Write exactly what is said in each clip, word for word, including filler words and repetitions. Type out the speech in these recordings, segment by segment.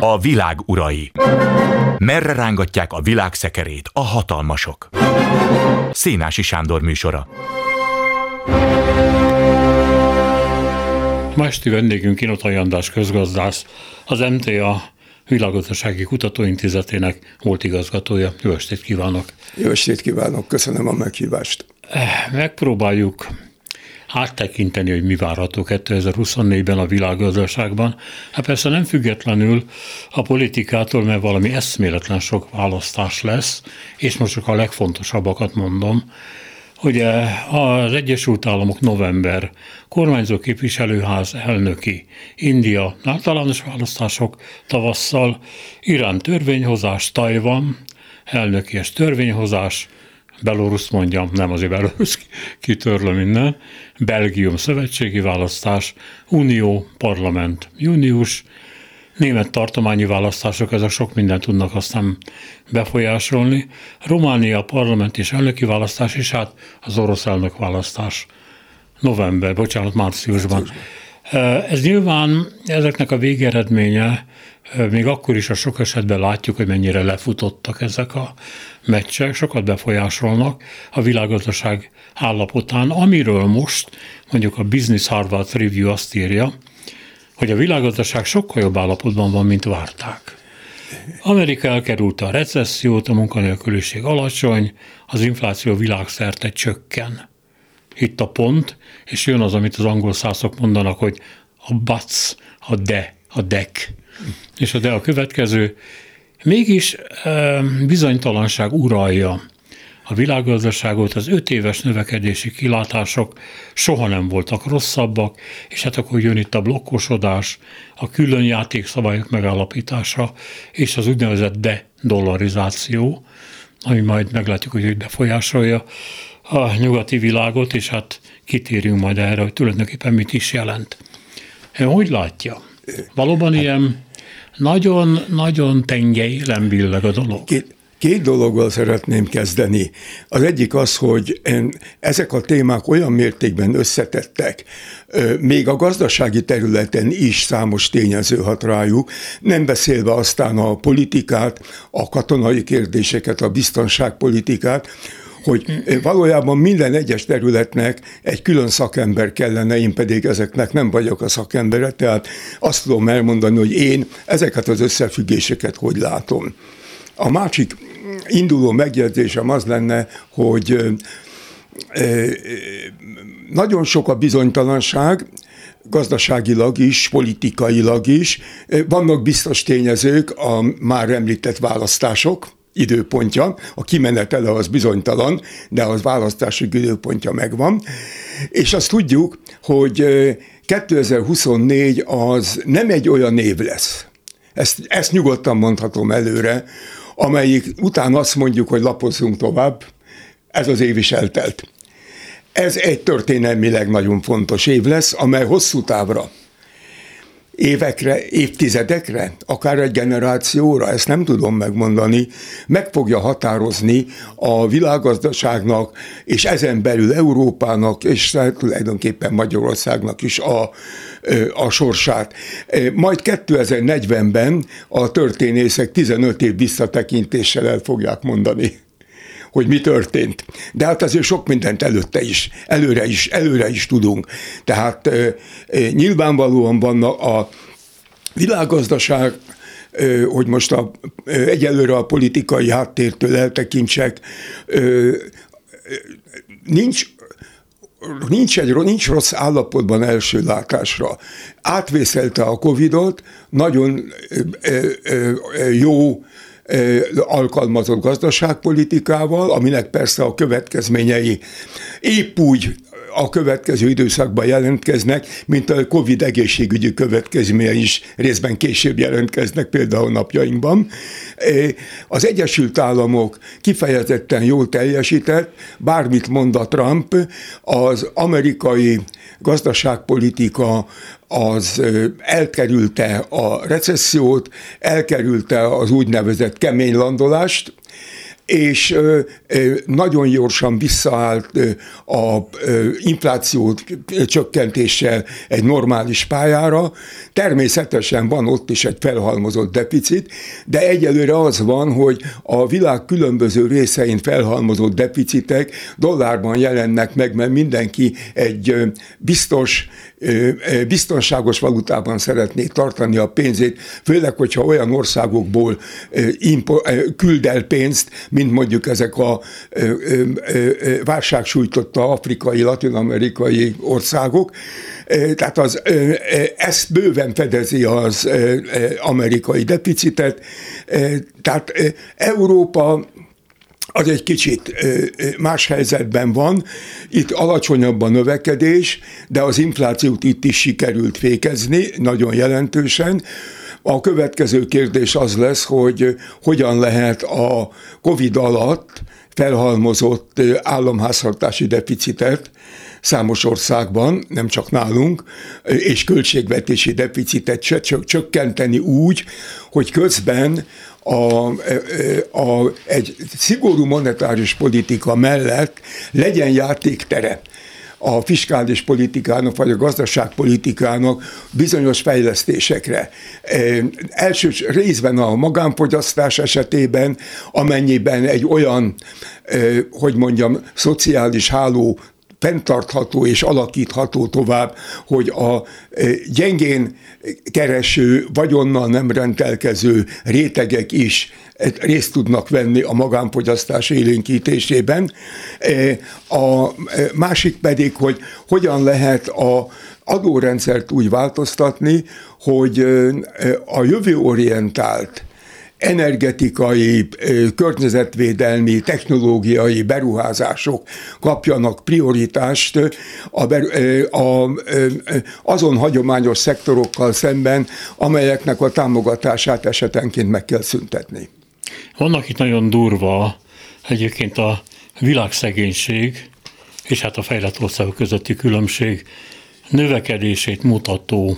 A világ urai. Merre rángatják a világ szekerét a hatalmasok? Szénási Sándor műsora. Ma esti vendégünk Inotai András közgazdász, az em té á Világgazdasági Kutatóintézetének volt igazgatója. Jó estét kívánok! Jó estét kívánok! Köszönöm a meghívást! Megpróbáljuk áttekinteni, hogy mi várható kétezer-huszonnégyben a világgazdaságban. Hát persze nem függetlenül a politikától, mert valami eszméletlen sok választás lesz, és most csak a legfontosabbakat mondom. Ugye az Egyesült Államok november, kormányzó képviselőház elnöki, India általános választások tavasszal, Irán törvényhozás, Tajvan elnöki és törvényhozás, Belorusz mondjam, nem azért Belorusz, kitörlöm minden, Belgium szövetségi választás, Unió, parlament, június, német tartományi választások, ezek sok mindent tudnak aztán befolyásolni. Románia parlament és elnöki választás, és hát az orosz elnök választás november, bocsánat, márciusban. Ez nyilván ezeknek a végeredménye, még akkor is a sok esetben látjuk, hogy mennyire lefutottak ezek a meccsek, sokat befolyásolnak a világgazdaság állapotán, amiről most mondjuk a Business Harvard Review azt írja, hogy a világgazdaság sokkal jobb állapotban van, mint várták. Amerika elkerülte a recessziót, a munkanélküliség alacsony, az infláció világszerte csökken. Itt a pont, és jön az, amit az angol szászok mondanak, hogy a buts, a de, a dek. És a de a következő. Mégis e, bizonytalanság uralja a világgazdaságot, az öt éves növekedési kilátások soha nem voltak rosszabbak, és hát akkor jön itt a blokkosodás, a külön játékszabályok megállapítása, és az úgynevezett de-dollarizáció, ami majd meglátjuk, hogy hogy befolyásolja a nyugati világot, és hát kitérünk majd erre, hogy tulajdonképpen mit is jelent. Ön hogy látja? Valóban hát, ilyen nagyon-nagyon tengely lembilleg a dolog. Két, két dologgal szeretném kezdeni. Az egyik az, hogy ezek a témák olyan mértékben összetettek, még a gazdasági területen is számos tényező hat rájuk, nem beszélve aztán a politikát, a katonai kérdéseket, a biztonságpolitikát, hogy valójában minden egyes területnek egy külön szakember kellene, én pedig ezeknek nem vagyok a szakembere, tehát azt tudom elmondani, hogy én ezeket az összefüggéseket hogy látom. A másik induló megjegyzésem az lenne, hogy nagyon sok a bizonytalanság, gazdaságilag is, politikailag is. Vannak biztos tényezők, a már említett választások időpontja, a kimenetele az bizonytalan, de az választási időpontja megvan, és azt tudjuk, hogy kétezer-huszonnégy az nem egy olyan év lesz, ezt, ezt nyugodtan mondhatom előre, amelyik után azt mondjuk, hogy lapozzunk tovább, ez az év is eltelt. Ez egy történelmileg nagyon fontos év lesz, amely hosszú távra, évekre, évtizedekre, akár egy generációra, ezt nem tudom megmondani, meg fogja határozni a világgazdaságnak, és ezen belül Európának, és tulajdonképpen Magyarországnak is a, a sorsát. Majd kétezer-negyvenben a történészek tizenöt év visszatekintéssel el fogják mondani, hogy mi történt. De hát azért sok mindent előtte is, előre is, előre is tudunk. Tehát e, e, nyilvánvalóan vannak a világgazdaság, e, hogy most a, e, egyelőre a politikai háttértől eltekintsek, e, e, nincs, nincs, egy, nincs rossz állapotban első látásra. Átvészelte a Covidot, nagyon e, e, jó alkalmazott gazdaságpolitikával, aminek persze a következményei épp úgy a következő időszakban jelentkeznek, mint a Covid egészségügyi következményei is részben később jelentkeznek, például napjainkban. Az Egyesült Államok kifejezetten jól teljesített, bármit mond a Trump, az amerikai gazdaságpolitika az elkerülte a recessziót, elkerülte az úgynevezett kemény landolást, és nagyon gyorsan visszaállt a infláció csökkentéssel egy normális pályára. Természetesen van ott is egy felhalmozott deficit, de egyelőre az van, hogy a világ különböző részein felhalmozott deficitek dollárban jelennek meg, mert mindenki egy biztos, biztonságos valutában szeretné tartani a pénzét, főleg, hogyha olyan országokból küld el pénzt, mint mondjuk ezek a válság sújtotta afrikai, latin-amerikai országok. Tehát az, ezt bőven fedezi az amerikai deficitet. Tehát Európa az egy kicsit más helyzetben van, itt alacsonyabb a növekedés, de az inflációt itt is sikerült fékezni, nagyon jelentősen. A következő kérdés az lesz, hogy hogyan lehet a Covid alatt felhalmozott államháztartási deficitet számos országban, nem csak nálunk, és költségvetési deficitet csökkenteni úgy, hogy közben A, a, egy szigorú monetáris politika mellett legyen játéktere a fiskális politikának vagy a gazdaságpolitikának bizonyos fejlesztésekre. Első részben a magánfogyasztás esetében, amennyiben egy olyan, hogy mondjam, szociális háló fenntartható és alakítható tovább, hogy a gyengén kereső, vagyonnal nem rendelkező rétegek is részt tudnak venni a magánfogyasztás élénkítésében. A másik pedig, hogy hogyan lehet a adórendszert úgy változtatni, hogy a jövőorientált energetikai, környezetvédelmi, technológiai beruházások kapjanak prioritást a, a, azon hagyományos szektorokkal szemben, amelyeknek a támogatását esetenként meg kell szüntetni. Vannak itt nagyon durva egyébként a világszegénység, és hát a fejlett országok közötti különbség növekedését mutató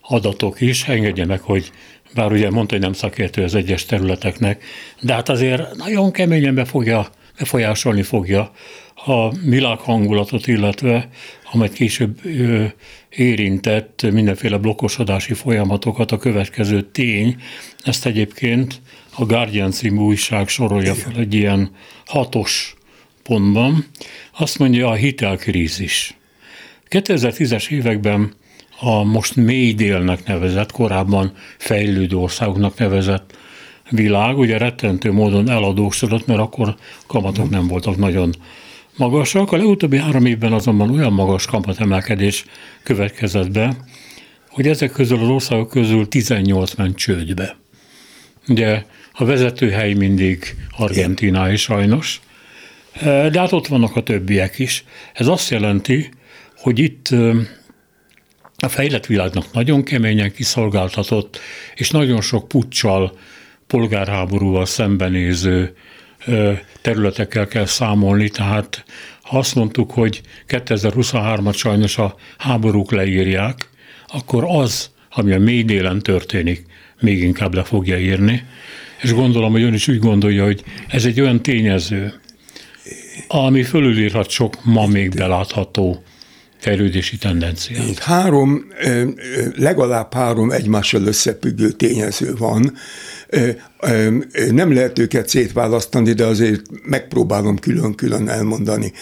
adatok is. Engedje meg, hogy bár ugye mondta, hogy nem szakértő az egyes területeknek, de hát azért nagyon keményen befogja, befolyásolni fogja a világhangulatot, illetve amely később érintett mindenféle blokkosodási folyamatokat a következő tény. Ezt egyébként a Guardian című újság sorolja fel egy ilyen hatos pontban. Azt mondja, a hitelkrízis. kétezer-tízes években a most mély délnek nevezett, korábban fejlődő országoknak nevezett világ, ugye rettentő módon eladósodott, mert akkor kamatok nem voltak nagyon magasak. A legutóbbi három évben azonban olyan magas kamatemelkedés következett be, hogy ezek közül az országok közül tizennyolc ment csődbe. Ugye a vezetőhely mindig Argentína is sajnos, de hát ott vannak a többiek is. Ez azt jelenti, hogy itt a fejlett világnak nagyon keményen kiszolgáltatott, és nagyon sok puccsal, polgárháborúval szembenéző területekkel kell számolni. Tehát ha azt mondtuk, hogy kétezer-huszonhármat sajnos a háborúk leírják, akkor az, ami a mély délen történik, még inkább le fogja írni. És gondolom, hogy ön is úgy gondolja, hogy ez egy olyan tényező, ami fölülírhat sok ma még belátható fejlődési tendenciát. Három, legalább három egymással összefüggő tényező van. Nem lehet őket szétválasztani, de azért megpróbálom külön-külön elmondani.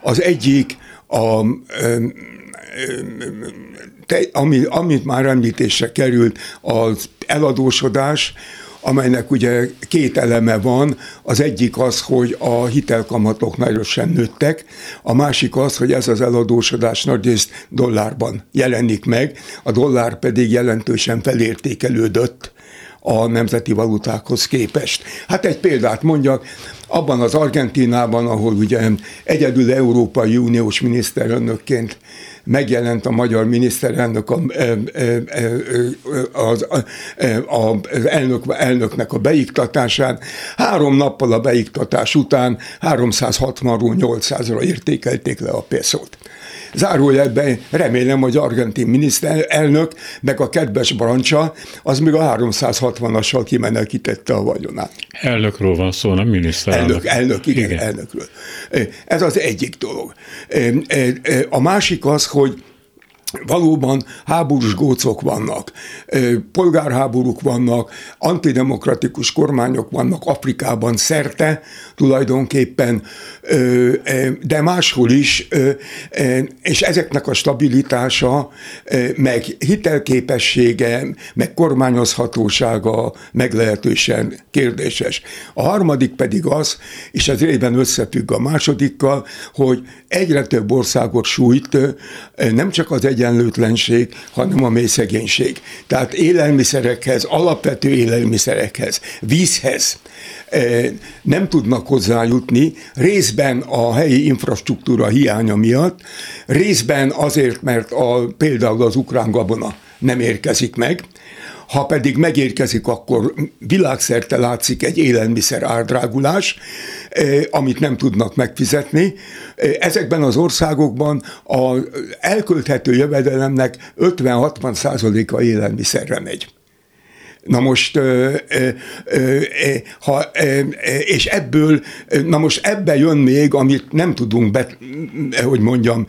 Az egyik, a, ami, amit már említésre került, az eladósodás, amelynek ugye két eleme van, az egyik az, hogy a hitelkamatok nagyon sem nőttek, a másik az, hogy ez az eladósodás nagyrészt dollárban jelenik meg, a dollár pedig jelentősen felértékelődött a nemzeti valutákhoz képest. Hát egy példát mondjak, abban az Argentínában, ahol ugye egyedül Európai Uniós miniszterelnökként megjelent a magyar miniszterelnök a, az, az elnök, elnöknek a beiktatásán. Három nappal a beiktatás után háromszázhatvanról nyolcszázra értékelték le a pészót. Zárójelben remélem, hogy argentin miniszterelnök, meg a kedves brancsa, az még a háromszázhatvanasal kimenekítette a vagyonát. Elnökről van szó, nem miniszterelnök. Elnök, elnök, igen, igen, elnökről. Ez az egyik dolog. A másik az, hogy valóban háborús gócok vannak, polgárháborúk vannak, antidemokratikus kormányok vannak Afrikában szerte tulajdonképpen, de máshol is, és ezeknek a stabilitása, meg hitelképessége, meg kormányozhatósága meglehetősen kérdéses. A harmadik pedig az, és ez részben összefügg a másodikkal, hogy egyre több országot sújt nem csak az egy egyenlőtlenség, hanem a mély szegénység. Tehát élelmiszerekhez, alapvető élelmiszerekhez, vízhez nem tudnak hozzájutni, részben a helyi infrastruktúra hiánya miatt, részben azért, mert a, például az ukrán gabona nem érkezik meg, ha pedig megérkezik, akkor világszerte látszik egy élelmiszer árdrágulás, amit nem tudnak megfizetni. Ezekben az országokban az elkölthető jövedelemnek ötven-hatvan százaléka élelmiszerre megy. Na most, ha, és ebből, na most ebbe jön még, amit nem tudunk, be, hogy mondjam,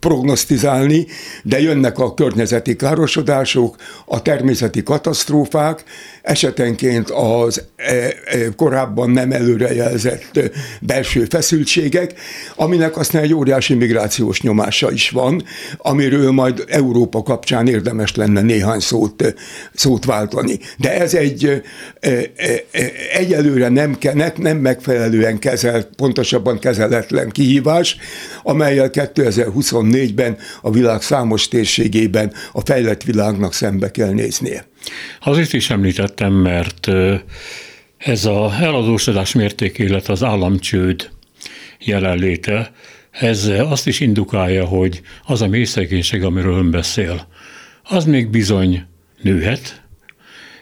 prognosztizálni, de jönnek a környezeti károsodások, a természeti katasztrófák, esetenként az korábban nem előrejelzett belső feszültségek, aminek aztán egy óriási migrációs nyomása is van, amiről majd Európa kapcsán érdemes lenne néhány szót, szót válni. De ez egy egyelőre nem, nem megfelelően kezelt, pontosabban kezeletlen kihívás, amelyel kétezer-huszonnégyben a világ számos térségében a fejlett világnak szembe kell néznie. Azért is említettem, mert ez az eladósodás mértéke, illetve az államcsőd jelenléte, ez azt is indukálja, hogy az a mély szegénység, amiről ön beszél, az még bizony nőhet,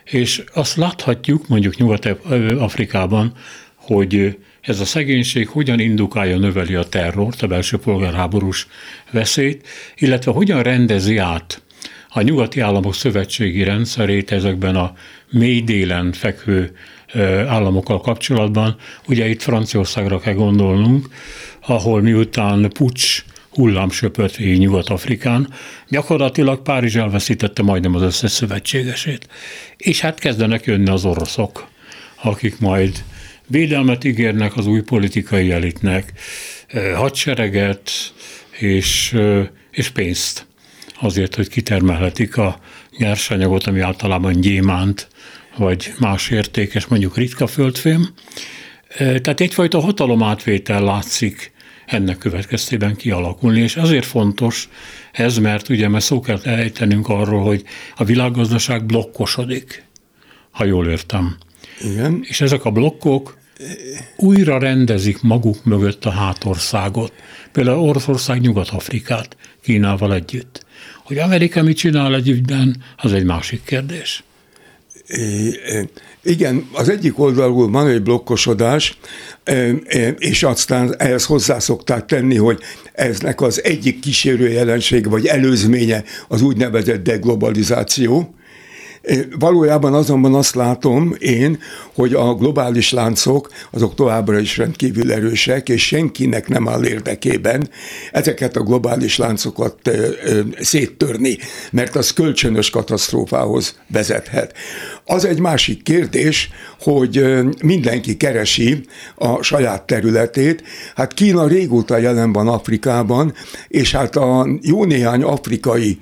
és azt láthatjuk mondjuk Nyugat-Afrikában, hogy ez a szegénység hogyan indukálja, növeli a terrort, a belső polgárháborús veszélyt, illetve hogyan rendezi át a nyugati államok szövetségi rendszerét ezekben a mély délen fekvő államokkal kapcsolatban. Ugye itt Franciaországra kell gondolnunk, ahol miután puccs hullám söpört végig Nyugat-Afrikán, gyakorlatilag Párizs elveszítette majdnem az összes szövetségesét. És hát kezdenek jönni az oroszok, akik majd védelmet ígérnek az új politikai elitnek, hadsereget és, és pénzt azért, hogy kitermelhetik a nyersanyagot, ami általában gyémánt, vagy más értékes, mondjuk ritka földfém. Tehát egyfajta hatalomátvétel látszik ennek következtében kialakulni, és azért fontos ez, mert ugye mert szó kell ejtenünk arról, hogy a világgazdaság blokkosodik, ha jól értem. Igen. És ezek a blokkok újra rendezik maguk mögött a hátországot, például Oroszország Nyugat-Afrikát Kínával együtt. Hogy Amerika mit csinál egy ügyben, az egy másik kérdés. Igen, az egyik oldalról van egy blokkosodás, és aztán ehhez hozzá szokták tenni, hogy eznek az egyik kísérő jelenség, vagy előzménye az úgynevezett deglobalizáció. Valójában azonban azt látom én, hogy a globális láncok azok továbbra is rendkívül erősek, és senkinek nem áll érdekében ezeket a globális láncokat széttörni, mert az kölcsönös katasztrófához vezethet. Az egy másik kérdés, hogy mindenki keresi a saját területét. Hát Kína régóta jelen van Afrikában, és hát a jó néhány afrikai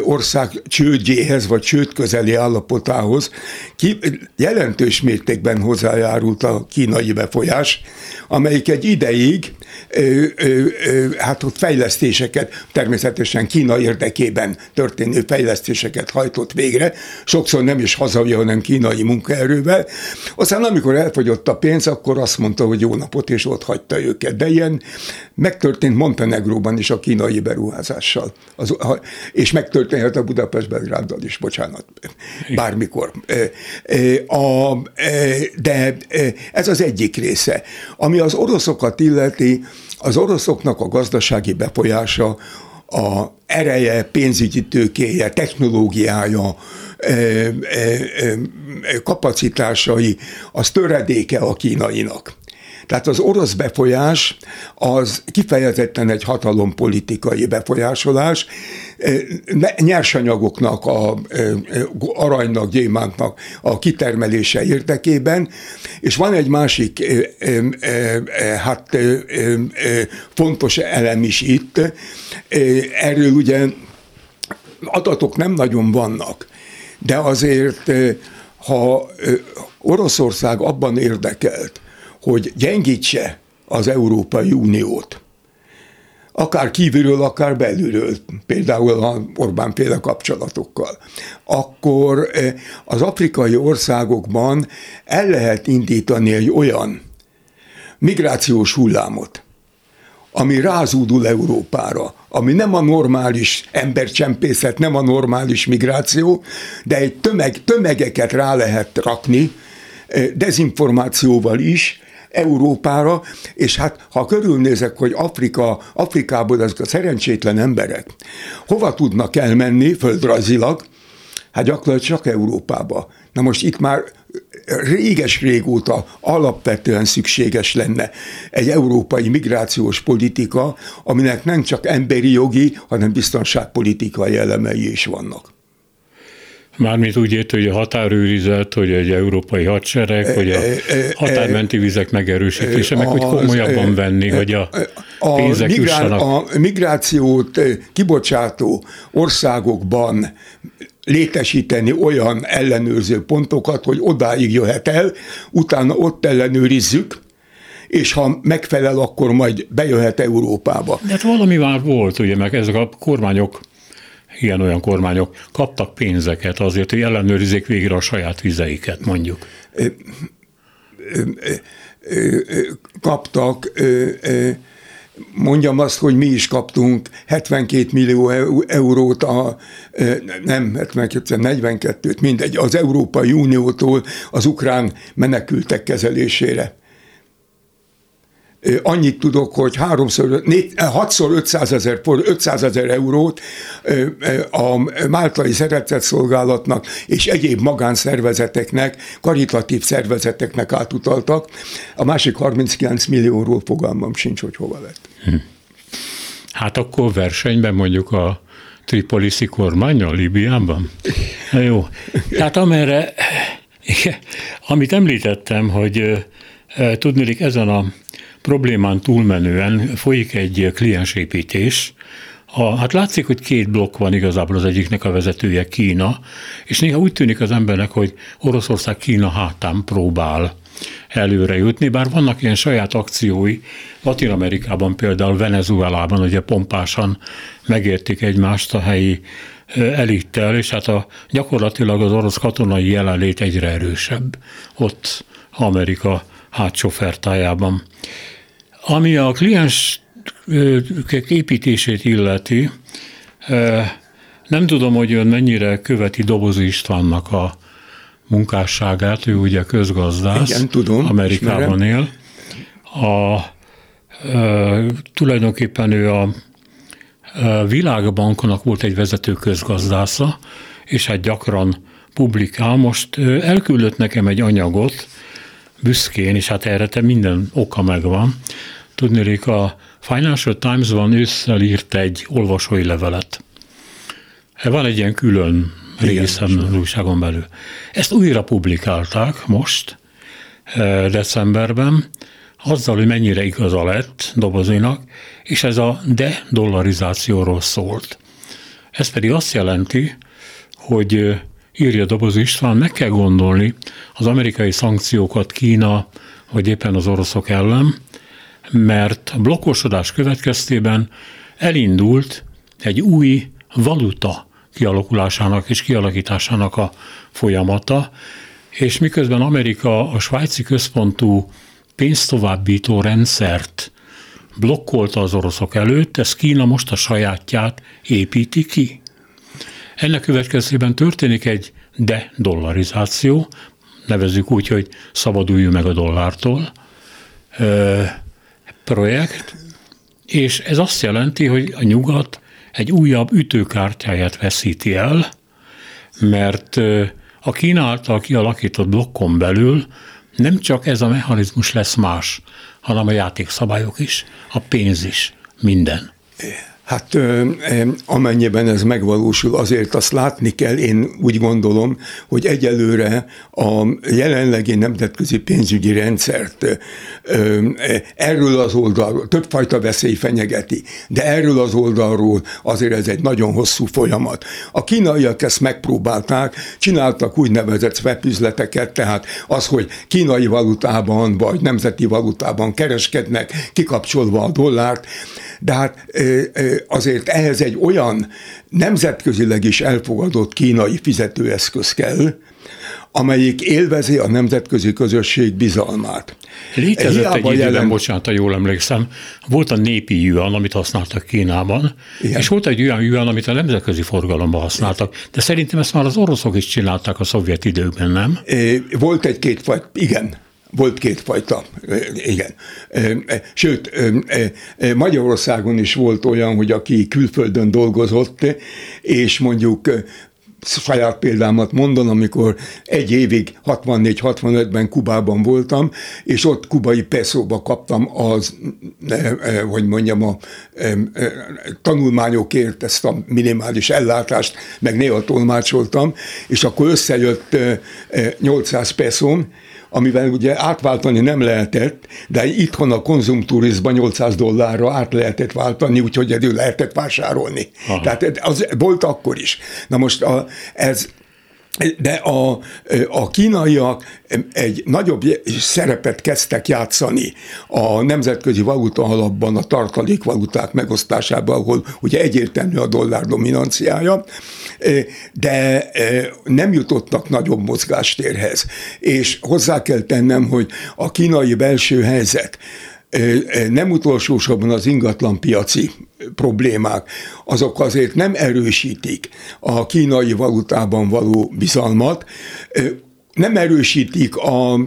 ország csődjéhez, vagy csőd közeli állapotához ki, jelentős mértékben hozzájárult a kínai befolyás, amelyik egy ideig ö, ö, ö, hát ott fejlesztéseket, természetesen Kína érdekében történő fejlesztéseket hajtott végre, sokszor nem is hazai, hanem kínai munkaerővel. Aztán amikor elfogyott a pénz, akkor azt mondta, hogy jó napot, és ott hagyta őket. De ilyen megtörtént Montenegróban is a kínai beruházással. Az, és megtörténhet a Budapest-Belgráddal is, bocsánat. Bármikor. De ez az egyik része. Ami az oroszokat illeti, az oroszoknak a gazdasági befolyása, a ereje, pénzügyi tőkéje, technológiája, kapacitásai az töredéke a kínainak. Tehát az orosz befolyás az kifejezetten egy hatalompolitikai befolyásolás, nyersanyagoknak, a, aranynak, gyémántnak a kitermelése érdekében, és van egy másik hát, fontos elem is itt, erről ugye adatok nem nagyon vannak, de azért, ha Oroszország abban érdekelt, hogy gyengítse az Európai Uniót, akár kívülről, akár belülről, például a Orbán-féle kapcsolatokkal, akkor az afrikai országokban el lehet indítani egy olyan migrációs hullámot, ami rázúdul Európára, ami nem a normális embercsempészet, nem a normális migráció, de egy tömeg, tömegeket rá lehet rakni dezinformációval is, Európára, és hát ha körülnézek, hogy Afrika, Afrikából ezek a szerencsétlen emberek hova tudnak elmenni földrajzilag, hát gyakorlatilag csak Európába. Na most itt már réges-régóta alapvetően szükséges lenne egy európai migrációs politika, aminek nem csak emberi jogi, hanem biztonságpolitikai elemei is vannak. Mármint úgy ért, hogy a határőrizet, hogy egy európai hadsereg, hogy a határmenti vizek megerősítése, meg hogy komolyabban venni, hogy a pénzek jussanak. A migrációt kibocsátó országokban létesíteni olyan ellenőrző pontokat, hogy odáig jöhet el, utána ott ellenőrizzük, és ha megfelel, akkor majd bejöhet Európába. De hát valami már volt, ugye, meg ezek a kormányok, ilyen-olyan kormányok kaptak pénzeket azért, hogy ellenőrizzék végre a saját vizeiket, mondjuk. Kaptak, mondjam azt, hogy mi is kaptunk hetvenkét millió eurót, a, nem hetvenkettőt, negyvenkettőt, mindegy, az Európai Uniótól az ukrán menekültek kezelésére. Annyit tudok, hogy hatszor ötszázezer eurót a máltai szeretetszolgálatnak és egyéb magánszervezeteknek, karitatív szervezeteknek átutaltak. A másik harminckilenc millióról fogalmam sincs, hogy hova lett. Hm. Hát akkor versenyben mondjuk a tripoliszi kormánnyal Líbiában? Na jó. Tehát amerre, amit említettem, hogy tudnélik ezen a problémán túlmenően folyik egy kliensépítés. A, hát látszik, hogy két blokk van igazából, az egyiknek a vezetője Kína, és néha úgy tűnik az embernek, hogy Oroszország Kína hátán próbál előre jutni, bár vannak ilyen saját akciói, Latin-Amerikában például Venezuelában, ugye pompásan megértik egymást a helyi elittel, és hát a, gyakorlatilag az orosz katonai jelenlét egyre erősebb ott Amerika hátsó fertájában. Ami a kliens építését illeti, nem tudom, hogy ön mennyire követi Dobozi Istvánnak a munkásságát, ő ugye közgazdász, igen, tudom, Amerikában ismerem. él. A, e, tulajdonképpen ő a, a Világbanknak volt egy vezető közgazdásza, és hát gyakran publikál. Most elküldött nekem egy anyagot, büszkén, és hát erre te minden oka megvan. Tudnélik, a Financial Times-ban ősszel írt egy olvasói levelet. Van egy ilyen külön részem az újságon belül. Ezt újra publikálták most, decemberben, azzal, hogy mennyire igaza lett Dobozinak, és ez a de-dollarizációról szólt. Ez pedig azt jelenti, hogy írja Dobozi István, meg kell gondolni az amerikai szankciókat Kína, vagy éppen az oroszok ellen, mert a blokkosodás következtében elindult egy új valuta kialakulásának és kialakításának a folyamata, és miközben Amerika a svájci központú pénztovábbító rendszert blokkolta az oroszok előtt, ez Kína most a sajátját építi ki. Ennek következtében történik egy de-dollarizáció, nevezzük úgy, hogy szabaduljon meg a dollártól projekt, és ez azt jelenti, hogy a nyugat egy újabb ütőkártyáját veszíti el, mert a Kína által kialakított blokkon belül nem csak ez a mechanizmus lesz más, hanem a játékszabályok is, a pénz is, minden. Hát amennyiben ez megvalósul, azért azt látni kell, én úgy gondolom, hogy egyelőre a jelenlegi nemzetközi pénzügyi rendszert erről az oldalról, többfajta veszély fenyegeti, de erről az oldalról azért ez egy nagyon hosszú folyamat. A kínaiak ezt megpróbálták, csináltak úgynevezett swap üzleteket, tehát az, hogy kínai valutában vagy nemzeti valutában kereskednek, kikapcsolva a dollárt, de hát azért ehhez egy olyan nemzetközileg is elfogadott kínai fizetőeszköz kell, amelyik élvezi a nemzetközi közösség bizalmát. Létezett Hiába egy időben, jelen... bocsánat, ha jól emlékszem, volt a népi yuan, amit használtak Kínában, igen, és volt egy olyan yuan, amit a nemzetközi forgalomban használtak, de szerintem ezt már az oroszok is csinálták a szovjet időkben, nem? Volt egy-két vagy, igen. Volt kétfajta, igen. Sőt, Magyarországon is volt olyan, hogy aki külföldön dolgozott, és mondjuk saját példámat mondanom, amikor egy évig hatvannégy-hatvanötben Kubában voltam, és ott kubai peszóba kaptam az, hogy mondjam, a tanulmányokért ezt a minimális ellátást, meg néha tolmácsoltam, és akkor összejött nyolcszáz peszóm, amivel ugye átváltani nem lehetett, de itthon a konzumturizban nyolcszáz dollárra át lehetett váltani, úgyhogy eddig lehetett vásárolni. Aha. Tehát az volt akkor is. Na most a, ez... De a, a kínaiak egy nagyobb szerepet kezdtek játszani a nemzetközi valuta alapban, a tartalékvaluták megosztásában, ahol ugye egyértelmű a dollár dominanciája, de nem jutottak nagyobb mozgástérhez. És hozzá kell tennem, hogy a kínai belső helyzet, nem utolsósorban az ingatlanpiaci problémák, azok azért nem erősítik a kínai valutában való bizalmat, nem erősítik a,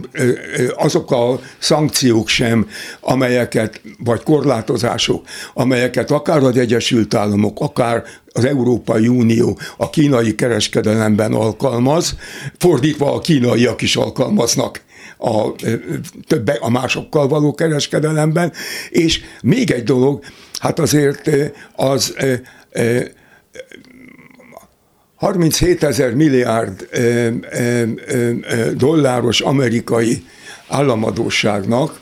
azok a szankciók sem, amelyeket, vagy korlátozások, amelyeket akár az Egyesült Államok, akár az Európai Unió a kínai kereskedelemben alkalmaz, fordítva a kínaiak is alkalmaznak a, többe, a másokkal való kereskedelemben, és még egy dolog, hát azért az harminchétezer milliárd dolláros amerikai államadósságnak,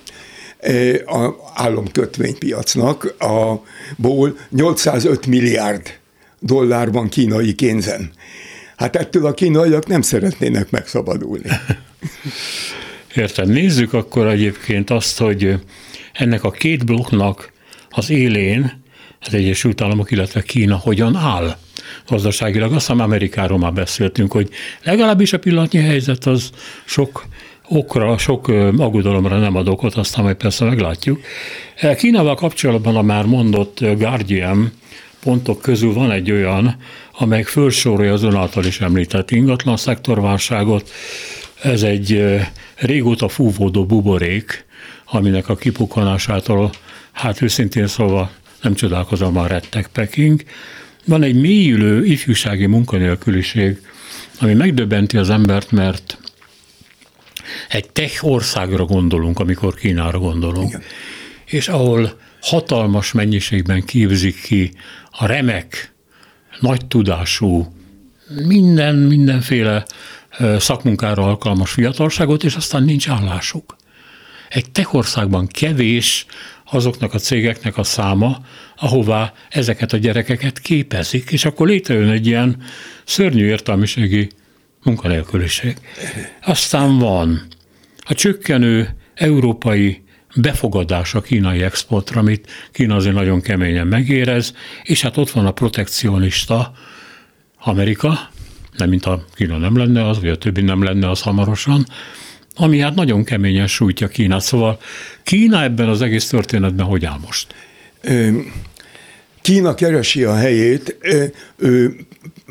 az államkötvénypiacnak a, ból nyolcszázöt milliárd dollár van kínai kénzen. Hát ettől a kínaiak nem szeretnének megszabadulni. Értem. Nézzük akkor egyébként azt, hogy ennek a két blokknak az élén az Egyesült Államok, illetve Kína hogyan áll gazdaságilag. Azt hiszem Amerikáról már beszéltünk, hogy legalábbis a pillanatnyi helyzet az sok okra, sok aggodalomra nem ad okot, aztán majd persze meglátjuk. Kínával kapcsolatban a már mondott Guardian pontok közül van egy olyan, amely felsorolja az ön által is említett ingatlan szektorválságot. Ez egy régóta fúvódó buborék, aminek a kipukkanásától, hát őszintén szólva nem csodálkozom, már retteg Peking. Van egy mélyülő ifjúsági munkanélküliség, ami megdöbbenti az embert, mert egy tech országra gondolunk, amikor Kínára gondolunk, igen, és ahol hatalmas mennyiségben képzik ki a remek, nagy tudású, minden, mindenféle szakmunkára alkalmas fiatalságot, és aztán nincs állásuk. Egy tech országban kevés azoknak a cégeknek a száma, ahová ezeket a gyerekeket képezik, és akkor létrejön egy ilyen szörnyű értelmiségi munkanélküliség. Aztán van a csökkenő európai befogadás a kínai exportra, amit Kína azért nagyon keményen megérez, és hát ott van a protekcionista Amerika, nem mint a Kína nem lenne az, vagy a többi nem lenne az hamarosan, ami hát nagyon keményen sújtja Kínát. Szóval Kína ebben az egész történetben hogy áll most? Kína keresi a helyét,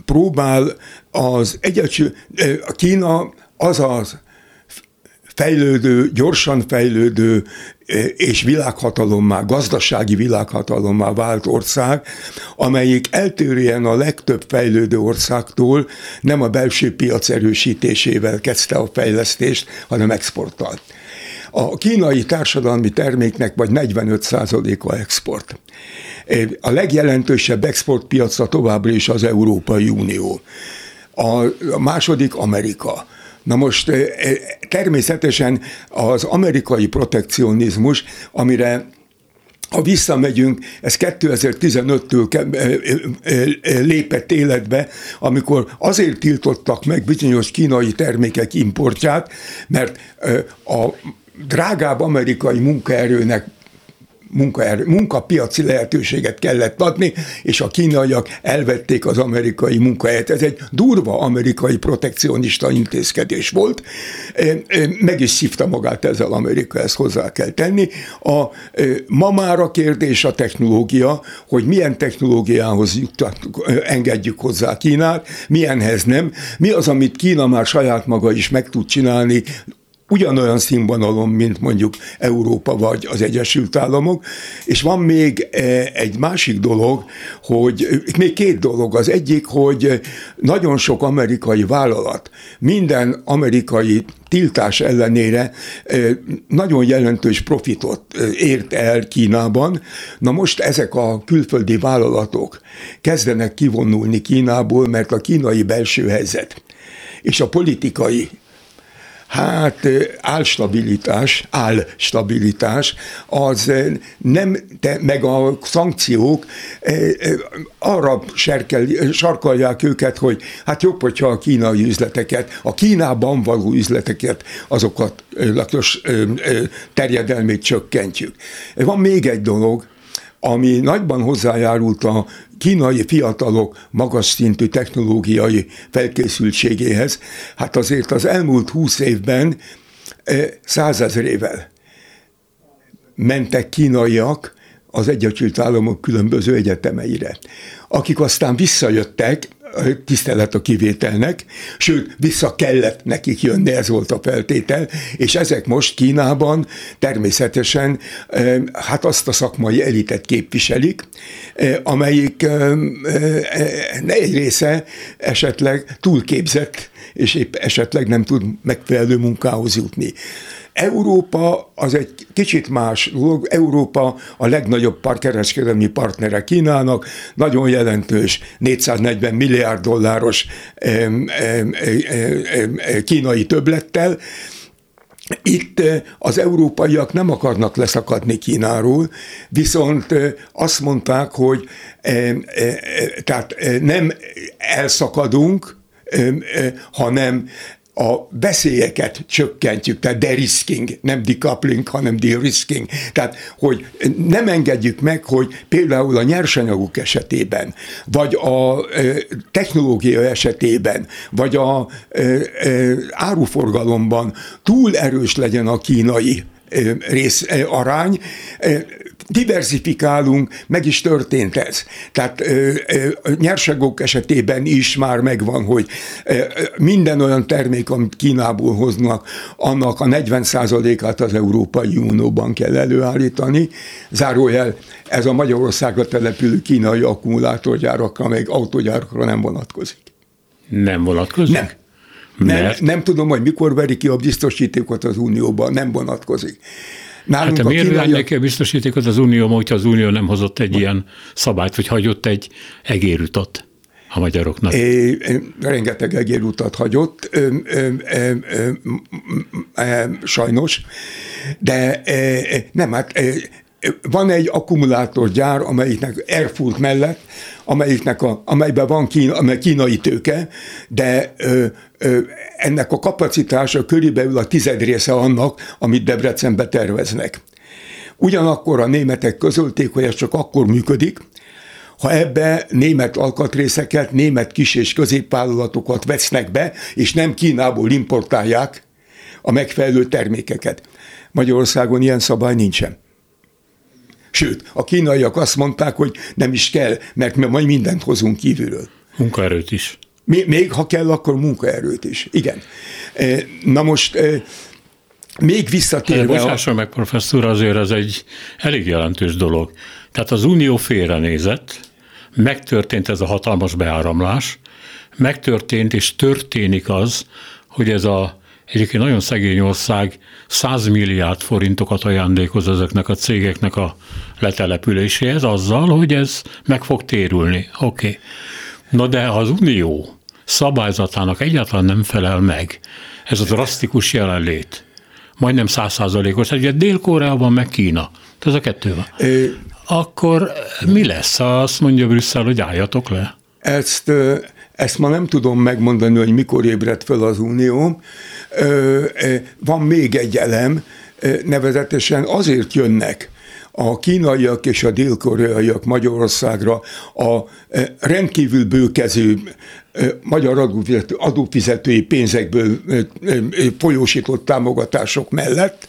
próbál az egyesül... A Kína az az fejlődő, gyorsan fejlődő és világhatalommá, gazdasági világhatalommá vált ország, amelyik eltérően a legtöbb fejlődő országtól nem a belső piac erősítésével kezdte a fejlesztést, hanem exporttal. A kínai társadalmi terméknek vagy negyvenöt százaléka export. A legjelentősebb exportpiaca továbbra is az Európai Unió. A második Amerika. Na most természetesen az amerikai protekcionizmus, amire ha visszamegyünk, ez kétezer-tizenöttől lépett életbe, amikor azért tiltottak meg bizonyos kínai termékek importját, mert a drágább amerikai munkaerőnek munkaerő, munkapiaci lehetőséget kellett adni, és a kínaiak elvették az amerikai munkahelyet. Ez egy durva amerikai protekcionista intézkedés volt. Meg is szívta magát ezzel Amerika, ezt hozzá kell tenni. A, ma már a kérdés a technológia, hogy milyen technológiához engedjük hozzá Kínát, milyenhez nem, mi az, amit Kína már saját maga is meg tud csinálni, ugyanolyan színvonalon, mint mondjuk Európa vagy az Egyesült Államok, és van még egy másik dolog, hogy még két dolog. Az egyik, hogy nagyon sok amerikai vállalat minden amerikai tiltás ellenére nagyon jelentős profitot ért el Kínában. Na most ezek a külföldi vállalatok kezdenek kivonulni Kínából, mert a kínai belső helyzet és a politikai Hát álstabilitás, álstabilitás, az nem, de meg a szankciók arra serkel, sarkalják őket, hogy hát jobb, hogyha a kínai üzleteket, a Kínában való üzleteket, azokat lakos terjedelmét csökkentjük. Van még egy dolog, ami nagyban hozzájárult a kínai fiatalok magas szintű technológiai felkészültségéhez, hát azért az elmúlt húsz évben százezrével mentek kínaiak az Egyesült Államok különböző egyetemeire, akik aztán visszajöttek, tisztelet a kivételnek, sőt, vissza kellett nekik jönni, ez volt a feltétel, és ezek most Kínában természetesen hát azt a szakmai elitet képviselik, amelyik egy része esetleg túlképzett, és épp esetleg nem tud megfelelő munkához jutni. Európa az egy kicsit más dolog. Európa a legnagyobb kereskedelmi partnere Kínának, nagyon jelentős négyszáznegyven milliárd dolláros kínai többlettel. Itt az európaiak nem akarnak leszakadni Kínáról, viszont azt mondták, hogy tehát nem elszakadunk, hanem a veszélyeket csökkentjük, tehát de-risking, nem decoupling, hanem de-risking. Tehát, hogy nem engedjük meg, hogy például a nyersanyagok esetében, vagy a technológia esetében, vagy a áruforgalomban túl erős legyen a kínai rész arány, diversifikálunk, meg is történt ez. Tehát nyersanyagok esetében is már megvan, hogy minden olyan termék, amit Kínából hoznak, annak a negyven százalékát az Európai Unióban kell előállítani. Zárójel, ez a Magyarországra települő kínai akkumulátorgyárakra, meg autógyárakra nem vonatkozik. Nem vonatkozik? Nem. Nem, nem tudom, hogy mikor veri ki a biztosítékot az Unióban, nem vonatkozik. Nálunk hát a miért kínaiak... vennék el biztosítékot az Unióban, hogyha az Unió nem hozott egy ilyen szabályt, vagy hagyott egy egérutat a magyaroknak? É, rengeteg egérutat hagyott, ö, ö, ö, ö, ö, sajnos, de ö, nem, hát... Ö, van egy akkumulátorgyár, amelyiknek Erfurt mellett, amelyiknek a, amelyben van kín, amely kínai tőke, de ö, ö, ennek a kapacitása körülbelül a tized része annak, amit Debrecenbe terveznek. Ugyanakkor a németek közölték, hogy ez csak akkor működik, ha ebbe német alkatrészeket, német kis- és középvállalatokat vesznek be, és nem Kínából importálják a megfelelő termékeket. Magyarországon ilyen szabály nincsen. Sőt, a kínaiak azt mondták, hogy nem is kell, mert mi majd mindent hozunk kívülről. Munkaerőt is. Még, még ha kell, akkor munkaerőt is. Igen. Na most Még visszatérve... Bocsásson meg, professzor, azért ez egy elég jelentős dolog. Tehát az Unió félrenézett, megtörtént ez a hatalmas beáramlás, megtörtént és történik az, hogy ez a egyébként nagyon szegény ország száz milliárd forintokat ajándékoz ezeknek a cégeknek a letelepüléséhez, azzal, hogy ez meg fog térülni. Oké. Okay. Na de az Unió szabályzatának egyáltalán nem felel meg ez a drasztikus jelenlét. Majdnem száz százalékos. Tehát ugye Dél-Koreában meg Kína. Ez a kettő van. É, Akkor mi lesz, ha azt mondja Brüsszel, hogy álljatok le? Ezt, ezt ma nem tudom megmondani, hogy mikor ébredt fel az Unió. Van még egy elem, nevezetesen azért jönnek a kínaiak és a dél-koreaiak Magyarországra a rendkívül bőkező magyar adófizetői pénzekből folyósított támogatások mellett,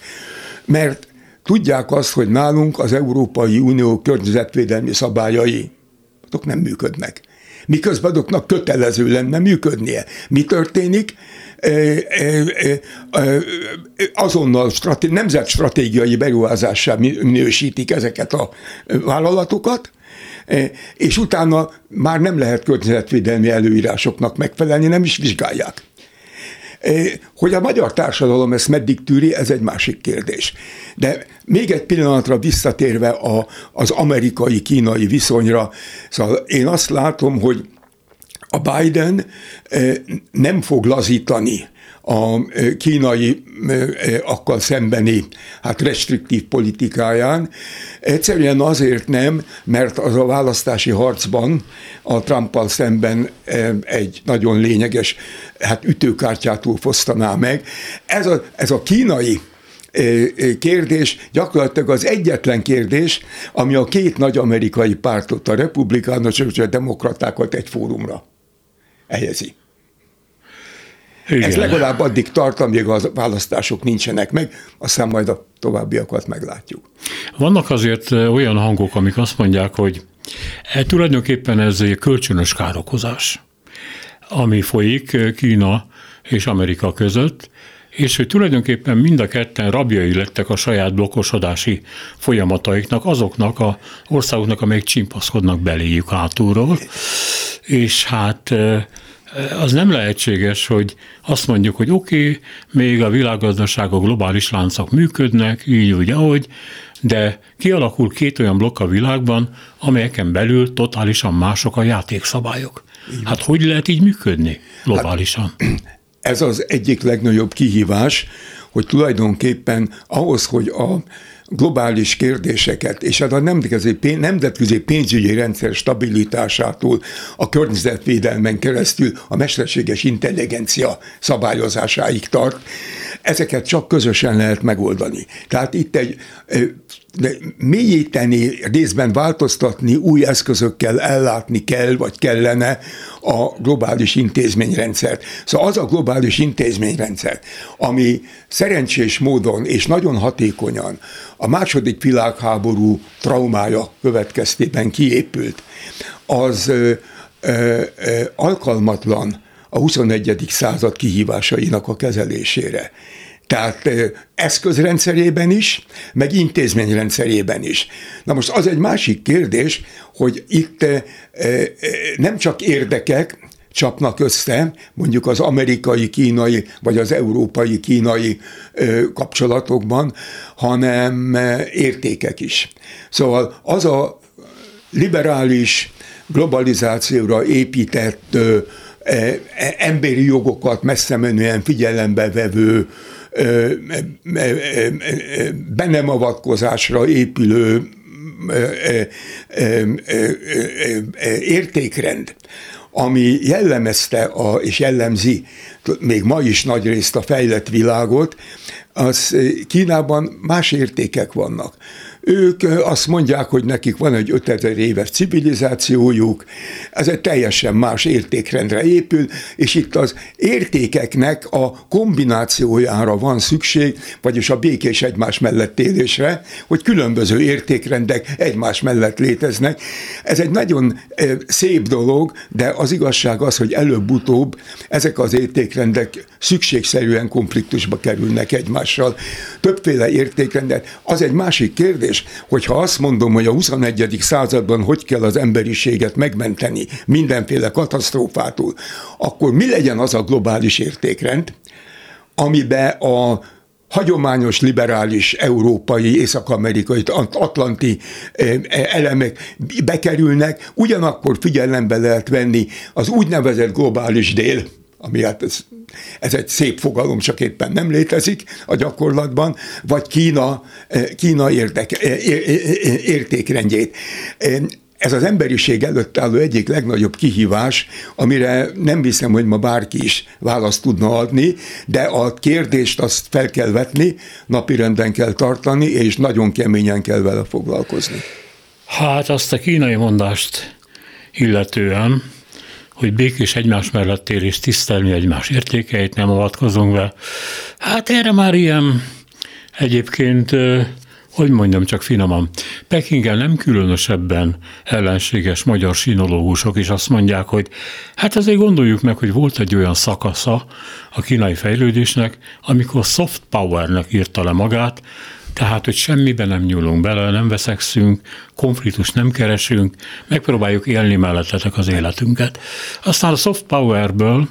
mert tudják azt, hogy nálunk az Európai Unió környezetvédelmi szabályai azok nem működnek. Miközben azoknak kötelező lenne működnie. Mi történik? Azonnal straté- nemzetstratégiai beruházással minősítik ezeket a vállalatokat, és utána már nem lehet környezetvédelmi előírásoknak megfelelni, nem is vizsgálják. Hogy a magyar társadalom ezt meddig tűri, ez egy másik kérdés. De még egy pillanatra visszatérve a, az amerikai-kínai viszonyra, szóval én azt látom, hogy a Biden nem fog lazítani a kínai akkal szembeni hát restriktív politikáján. Egyszerűen azért nem, mert az a választási harcban a Trumppal szemben egy nagyon lényeges hát ütőkártyától fosztaná meg. Ez a, ez a kínai kérdés gyakorlatilag az egyetlen kérdés, ami a két nagy amerikai pártot, a republikánus és a demokratákat egy fórumra helyezi. Igen. Ez legalább addig tart, amíg a választások nincsenek meg, aztán majd a továbbiakat meglátjuk. Vannak azért olyan hangok, amik azt mondják, hogy e, tulajdonképpen ez egy kölcsönös károkozás, ami folyik Kína és Amerika között, és hogy tulajdonképpen mind a ketten rabjai lettek a saját blokkosodási folyamataiknak, azoknak a országoknak, amelyek csimpaszkodnak beléjük hátulról, és hát... az nem lehetséges, hogy azt mondjuk, hogy oké, okay, még a világgazdaság, a globális láncok működnek, így úgy, ahogy, de kialakul két olyan blokk a világban, amelyeken belül totálisan mások a játékszabályok. Hát hogy lehet így működni globálisan? Hát, ez az egyik legnagyobb kihívás, hogy tulajdonképpen ahhoz, hogy a globális kérdéseket, és hát a nemzetközi pénzügyi rendszer stabilitásától a környezetvédelmen keresztül a mesterséges intelligencia szabályozásáig tart, ezeket csak közösen lehet megoldani. Tehát itt egy mélyíteni, részben változtatni, új eszközökkel ellátni kell, vagy kellene a globális intézményrendszert. Szóval az a globális intézményrendszer, ami szerencsés módon és nagyon hatékonyan a második világháború traumája következtében kiépült, az ö, ö, ö, alkalmatlan a huszonegyedik század kihívásainak a kezelésére. Tehát eszközrendszerében is, meg intézményrendszerében is. Na most az egy másik kérdés, hogy itt nem csak érdekek csapnak össze, mondjuk az amerikai-kínai vagy az európai-kínai kapcsolatokban, hanem értékek is. Szóval az a liberális globalizációra épített, emberi jogokat messze menően figyelembe vevő, benemavatkozásra épülő értékrend, ami jellemezte a, és jellemzi még ma is nagyrészt a fejlett világot, az Kínában más értékek vannak. Ők azt mondják, hogy nekik van egy ötezer éves civilizációjuk, ez egy teljesen más értékrendre épül, és itt az értékeknek a kombinációjára van szükség, vagyis a békés egymás mellett élésre, hogy különböző értékrendek egymás mellett léteznek. Ez egy nagyon szép dolog, de az igazság az, hogy előbb-utóbb ezek az értékrendek szükségszerűen konfliktusba kerülnek egymással. egymással, többféle értékrendet. Az egy másik kérdés, hogyha azt mondom, hogy a huszonegyedik században hogy kell az emberiséget megmenteni mindenféle katasztrófától, akkor mi legyen az a globális értékrend, amiben a hagyományos, liberális, európai, észak-amerikai, atlanti elemek bekerülnek, ugyanakkor figyelembe lehet venni az úgynevezett globális dél, ami hát ez, ez egy szép fogalom, csak éppen nem létezik a gyakorlatban, vagy Kína, Kína érdek, értékrendjét. Ez az emberiség előtt álló egyik legnagyobb kihívás, amire nem hiszem, hogy ma bárki is választ tudna adni, de a kérdést azt fel kell vetni, napirenden kell tartani, és nagyon keményen kell vele foglalkozni. Hát azt a kínai mondást illetően, hogy békés egymás mellett él és tisztelni egymás értékeit, nem avatkozunk be. Hát erre már ilyen egyébként... Hogy mondjam csak finoman, Pekinggel nem különösebben ellenséges magyar sinológusok is azt mondják, hogy hát azért gondoljuk meg, hogy volt egy olyan szakasza a kínai fejlődésnek, amikor soft powernek írta le magát, tehát, hogy semmiben nem nyúlunk bele, nem veszekszünk, konfliktust nem keresünk, megpróbáljuk élni mellettetek az életünket. Aztán a soft powerből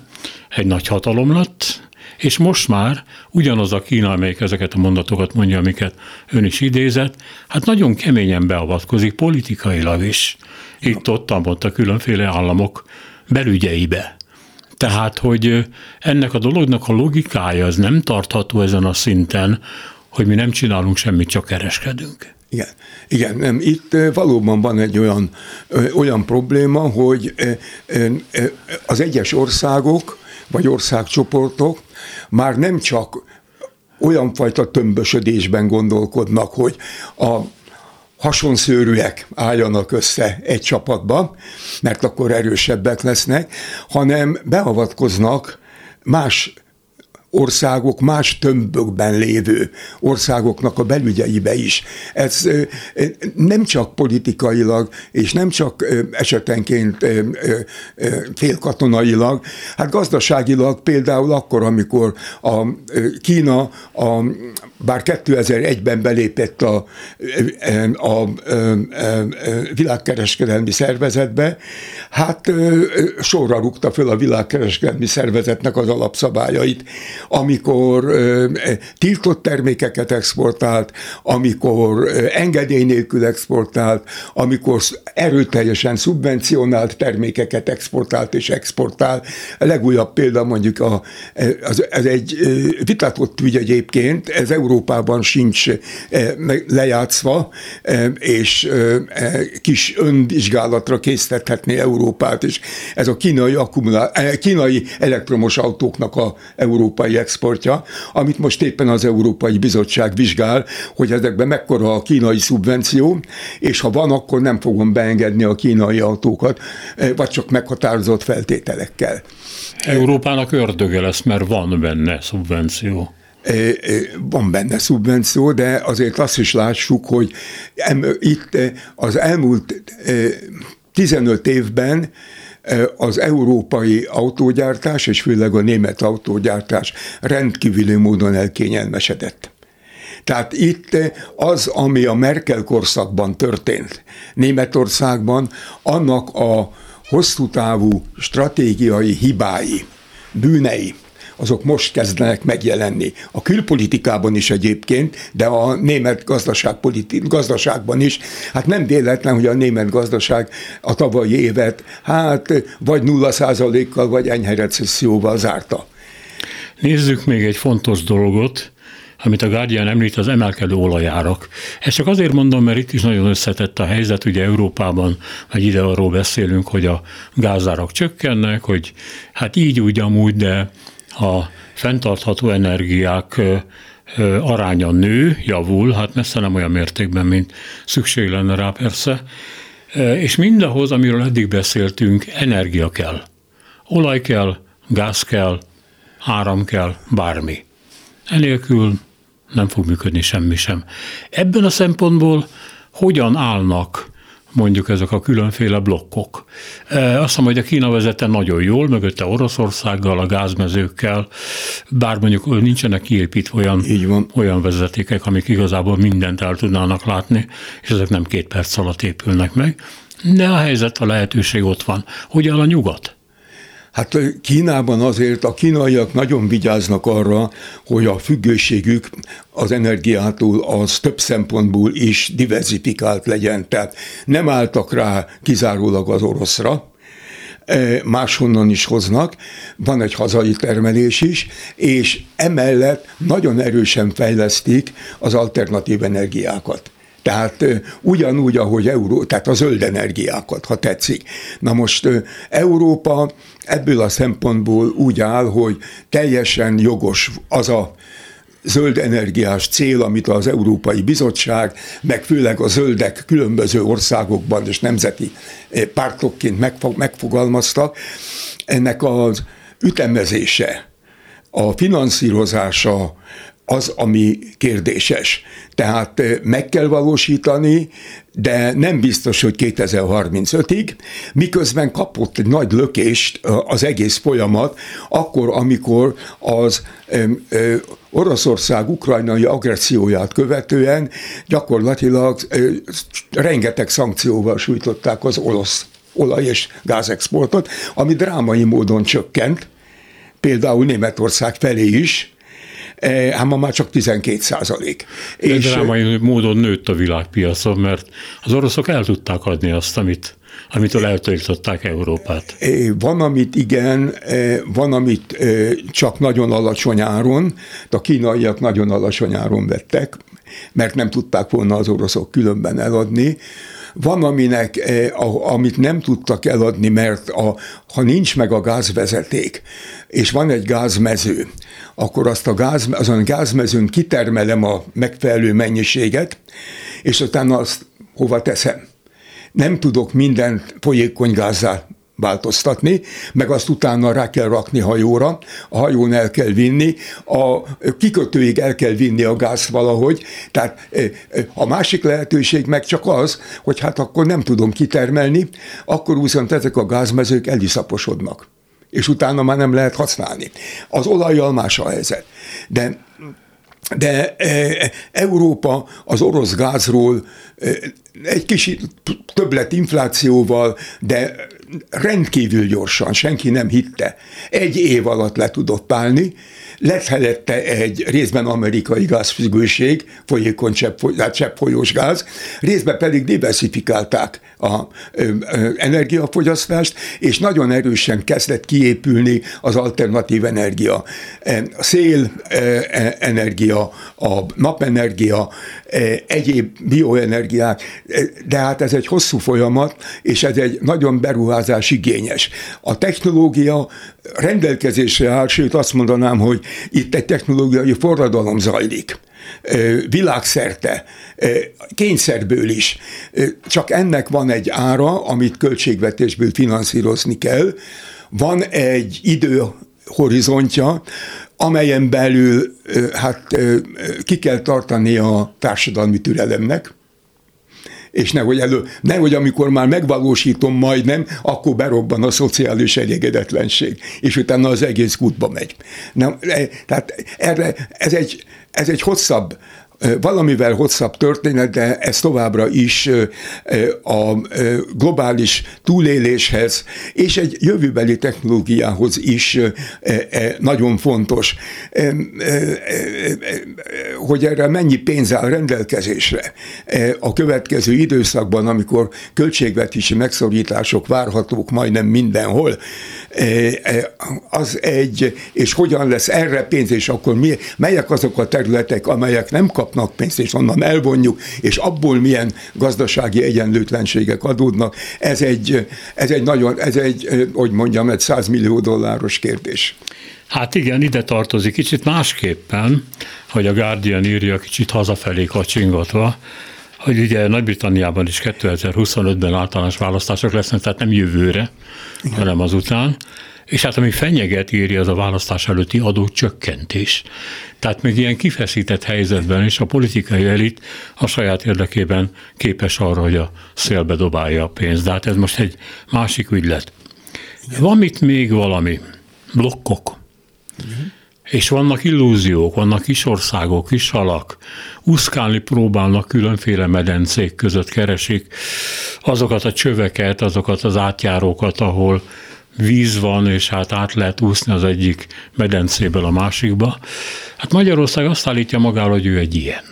egy nagy hatalom lett, és most már ugyanaz a Kína, amelyik ezeket a mondatokat mondja, amiket ön is idézett, hát nagyon keményen beavatkozik politikailag is. Itt-ott, ott a különféle államok belügyeibe. Tehát, hogy ennek a dolognak a logikája az nem tartható ezen a szinten, hogy mi nem csinálunk semmit, csak kereskedünk. Igen, igen, nem. Itt valóban van egy olyan, olyan probléma, hogy az egyes országok, vagy országcsoportok már nem csak olyan fajta tömbösödésben gondolkodnak, hogy a hasonszőrűek álljanak össze egy csapatba, mert akkor erősebbek lesznek, hanem beavatkoznak más országok, más tömbökben lévő országoknak a belügyeibe is. Ez nem csak politikailag, és nem csak esetenként félkatonailag, hát gazdaságilag például akkor, amikor a Kína, a, bár kétezer-egyben belépett a, a, a, a világkereskedelmi szervezetbe, hát sorra rúgta föl a világkereskedelmi szervezetnek az alapszabályait, amikor ö, tiltott termékeket exportált, amikor ö, engedély nélkül exportált, amikor erőteljesen szubvencionált termékeket exportált és exportál. A legújabb példa mondjuk, a, az, ez egy vitatott ügy egyébként, ez Európában sincs lejátszva, és kis önvizsgálatra készíthetné Európát, és ez a kínai, akkumulá- kínai elektromos autóknak a Európa exportja, amit most éppen az Európai Bizottság vizsgál, hogy ezekben mekkora a kínai szubvenció, és ha van, akkor nem fogom beengedni a kínai autókat, vagy csak meghatározott feltételekkel. Európának ördöge lesz, mert van benne szubvenció. Van benne szubvenció, de azért azt is lássuk, hogy itt az elmúlt tizenöt évben az európai autógyártás, és főleg a német autógyártás rendkívüli módon elkényelmesedett. Tehát itt az, ami a Merkel korszakban történt Németországban, annak a hosszú távú stratégiai hibái, bűnei, azok most kezdenek megjelenni. A külpolitikában is egyébként, de a német gazdaságpoliti- gazdaságban is. Hát nem véletlen, hogy a német gazdaság a tavalyi évet hát vagy nulla százalékkal, vagy enyhe recesszióval zárta. Nézzük még egy fontos dolgot, amit a Guardian említ, az emelkedő olajárak. Ezt csak azért mondom, mert itt is nagyon összetett a helyzet, ugye Európában, vagy ide arról beszélünk, hogy a gázárak csökkennek, hogy hát így úgy amúgy, de a fenntartható energiák aránya nő, javul, hát messze nem olyan mértékben, mint szükség lenne rá persze, és mindahhoz, amiről eddig beszéltünk, energia kell. Olaj kell, gáz kell, áram kell, bármi. Enélkül nem fog működni semmi sem. Ebben a szempontból hogyan állnak mondjuk ezek a különféle blokkok. Azt hiszem, hogy a Kína vezette nagyon jól, mögötte Oroszországgal, a gázmezőkkel, bár mondjuk nincsenek kiépítve olyan, olyan vezetékek, amik igazából mindent el tudnának látni, és ezek nem két perc alatt épülnek meg. De a helyzet, a lehetőség ott van. Hogy áll a nyugat? Hát Kínában azért a kínaiak nagyon vigyáznak arra, hogy a függőségük az energiától az több szempontból is diverzifikált legyen. Tehát nem álltak rá kizárólag az oroszra, máshonnan is hoznak, van egy hazai termelés is, és emellett nagyon erősen fejlesztik az alternatív energiákat. Tehát ugyanúgy, ahogy Euró, tehát a zöld energiákat, ha tetszik. Na most Európa ebből a szempontból úgy áll, hogy teljesen jogos az a zöld energiás cél, amit az Európai Bizottság, meg főleg a zöldek különböző országokban és nemzeti pártokként megfogalmaztak, ennek az ütemezése, a finanszírozása, az, ami kérdéses. Tehát meg kell valósítani, de nem biztos, hogy kétezer-harmincötig, miközben kapott egy nagy lökést az egész folyamat, akkor, amikor az Oroszország ukrajnai agresszióját követően gyakorlatilag rengeteg szankcióval sújtották az olasz olaj- és gázexportot, ami drámai módon csökkent, például Németország felé is, hát ma már csak tizenkét százalék. És drámai módon nőtt a világpiacon, mert az oroszok el tudták adni azt, amit, amitől eltörították Európát. Van, amit igen, van, amit csak nagyon alacsony áron, a kínaiak nagyon alacsony áron vettek, mert nem tudták volna az oroszok különben eladni. Van, aminek, amit nem tudtak eladni, mert a, ha nincs meg a gázvezeték, és van egy gázmező, akkor azt a gáz, azon gázmezőn kitermelem a megfelelő mennyiséget, és utána azt hova teszem. Nem tudok mindent folyékony gázzá változtatni, meg azt utána rá kell rakni hajóra, a hajón el kell vinni, a kikötőig el kell vinni a gázt valahogy, tehát a másik lehetőség meg csak az, hogy hát akkor nem tudom kitermelni, akkor viszont ezek a gázmezők eliszaposodnak, és utána már nem lehet használni. Az olajjal más a helyzet. De, de e, Európa az orosz gázról e, egy kis többlet inflációval, de rendkívül gyorsan, senki nem hitte. Egy év alatt le tudott állni, lethelette egy részben amerikai gázfüggőség, folyékony cseppfolyós gáz, részben pedig diversifikálták az energiafogyasztást, és nagyon erősen kezdett kiépülni az alternatív energia. A szél energia, a napenergia, egyéb bioenergiák, de hát ez egy hosszú folyamat, és ez egy nagyon beruházás igényes. A technológia rendelkezésre áll, sőt azt mondanám, hogy itt egy technológiai forradalom zajlik. Világszerte, kényszerből is. Csak ennek van egy ára, amit költségvetésből finanszírozni kell. Van egy időhorizontja, amelyen belül hát, ki kell tartani a társadalmi türelemnek, és nehogy, elő, nehogy amikor már megvalósítom majdnem, akkor berobban a szociális elégedetlenség, és utána az egész kútba megy. Nem, tehát erre, ez, egy, ez egy hosszabb, valamivel hosszabb történet, de ez továbbra is a globális túléléshez és egy jövőbeli technológiához is nagyon fontos, hogy erre mennyi pénz áll rendelkezésre a következő időszakban, amikor költségvetési megszorítások várhatók majdnem mindenhol, az egy, és hogyan lesz erre pénz, és akkor mi, melyek azok a területek, amelyek nem kap pénzt, és onnan elvonjuk, és abból milyen gazdasági egyenlőtlenségek adódnak, ez egy, ez egy nagyon, ez egy, hogy mondjam, egy száz millió dolláros kérdés. Hát igen, ide tartozik kicsit másképpen, hogy a Guardian írja kicsit hazafelé kacsingatva, hogy ugye Nagy-Britanniában is kétezer-huszonötben általános választások lesznek, tehát nem jövőre, igen, hanem azután. És hát ami fenyeget, írja, az a választás előtti adócsökkentés. Tehát még ilyen kifeszített helyzetben is a politikai elit a saját érdekében képes arra, hogy a szélbe dobálja a pénzt. De hát ez most egy másik ügylet. Igen. Van itt még valami, blokkok. Igen. És vannak illúziók, vannak kis országok, kis halak, úszkálni próbálnak különféle medencék között, keresik azokat a csöveket, azokat az átjárókat, ahol víz van, és hát át lehet úszni az egyik medencéből a másikba. Hát Magyarország azt állítja magára, hogy ő egy ilyen.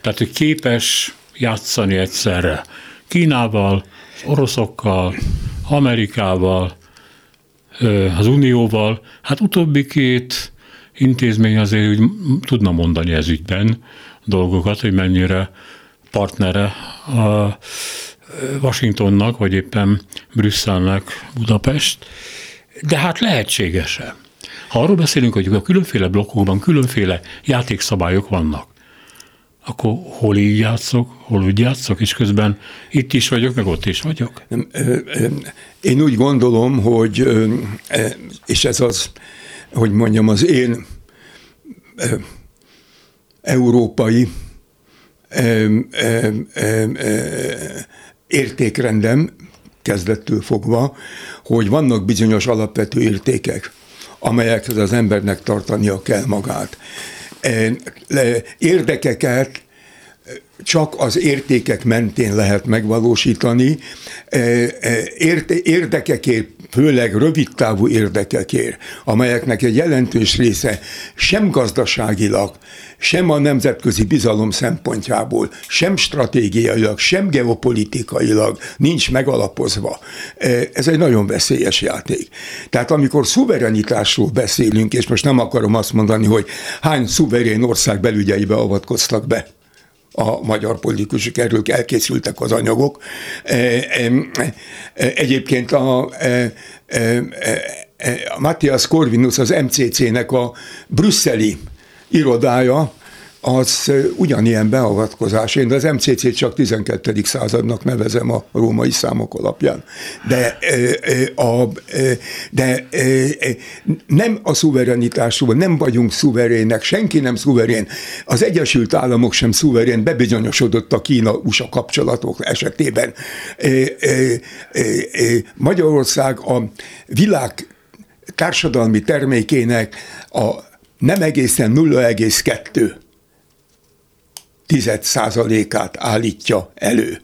Tehát, hogy képes játszani egyszerre Kínával, oroszokkal, Amerikával, az Unióval. Hát utóbbi két intézmény azért úgy tudna mondani ez ügyben dolgokat, hogy mennyire partnere a Washingtonnak, vagy éppen Brüsszelnek Budapest, de hát lehetséges-e? Ha arról beszélünk, hogy a különféle blokkokban különféle játékszabályok vannak, akkor hol így játszok, hol úgy játszok, és közben itt is vagyok, meg ott is vagyok? Én úgy gondolom, hogy, és ez az, hogy mondjam, az én európai értékrendem kezdettől fogva, hogy vannak bizonyos alapvető értékek, amelyekhez az embernek tartania kell magát. Érdekeket csak az értékek mentén lehet megvalósítani, érdekekért, főleg rövidtávú érdekekért, amelyeknek egy jelentős része sem gazdaságilag, sem a nemzetközi bizalom szempontjából, sem stratégiailag, sem geopolitikailag nincs megalapozva. Ez egy nagyon veszélyes játék. Tehát amikor szuverenitásról beszélünk, és most nem akarom azt mondani, hogy hány szuverén ország belügyeibe avatkoztak be a magyar politikusok, erről elkészültek az anyagok. Egyébként a Matthias Corvinus, az em cé cé-nek a brüsszeli irodája, az ugyanilyen beavatkozás. Én az em cé cét csak tizenkettedik századnak nevezem a római számok alapján. De, a, de nem a szuverenitásról, nem vagyunk szuverének, senki nem szuverén. Az Egyesült Államok sem szuverén, bebizonyosodott a Kína-u es á kapcsolatok esetében. Magyarország a világ társadalmi termékének a nem egészen nulla egész kettő tized százalékát állítja elő.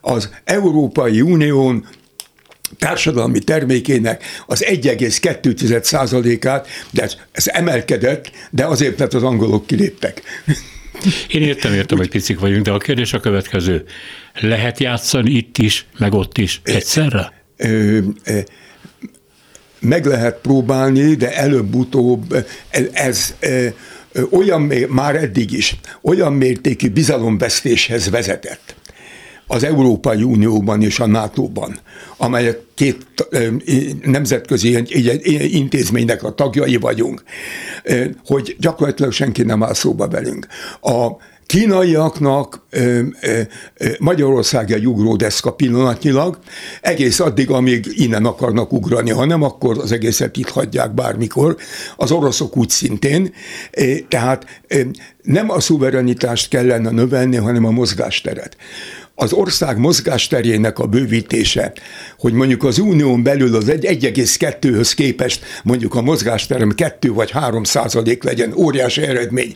Az Európai Unión társadalmi termékének az egy egész kettő tized százalékát, de ez emelkedett, de azért, mert az angolok kiléptek. Én értem, értem, hogy picik vagyunk, de a kérdés a következő. Lehet játszani itt is, meg ott is egyszerre? Ö, ö, meg lehet próbálni, de előbb-utóbb ez olyan, már eddig is, olyan mértékű bizalomvesztéshez vezetett az Európai Unióban és a nátóban, amelyek két nemzetközi intézménynek a tagjai vagyunk, hogy gyakorlatilag senki nem áll szóba velünk. A kínaiaknak Magyarország egy ugródeszka pillanatnyilag, egész addig, amíg innen akarnak ugrani, ha nem, akkor az egészet itt hagyják bármikor. Az oroszok úgy szintén, tehát nem a szuverenitást kellene növelni, hanem a mozgásteret. Az ország mozgásterének a bővítése, hogy mondjuk az unión belül az egy egész kettőhöz képest mondjuk a mozgásterem kettő vagy három százalék legyen, óriási eredmény.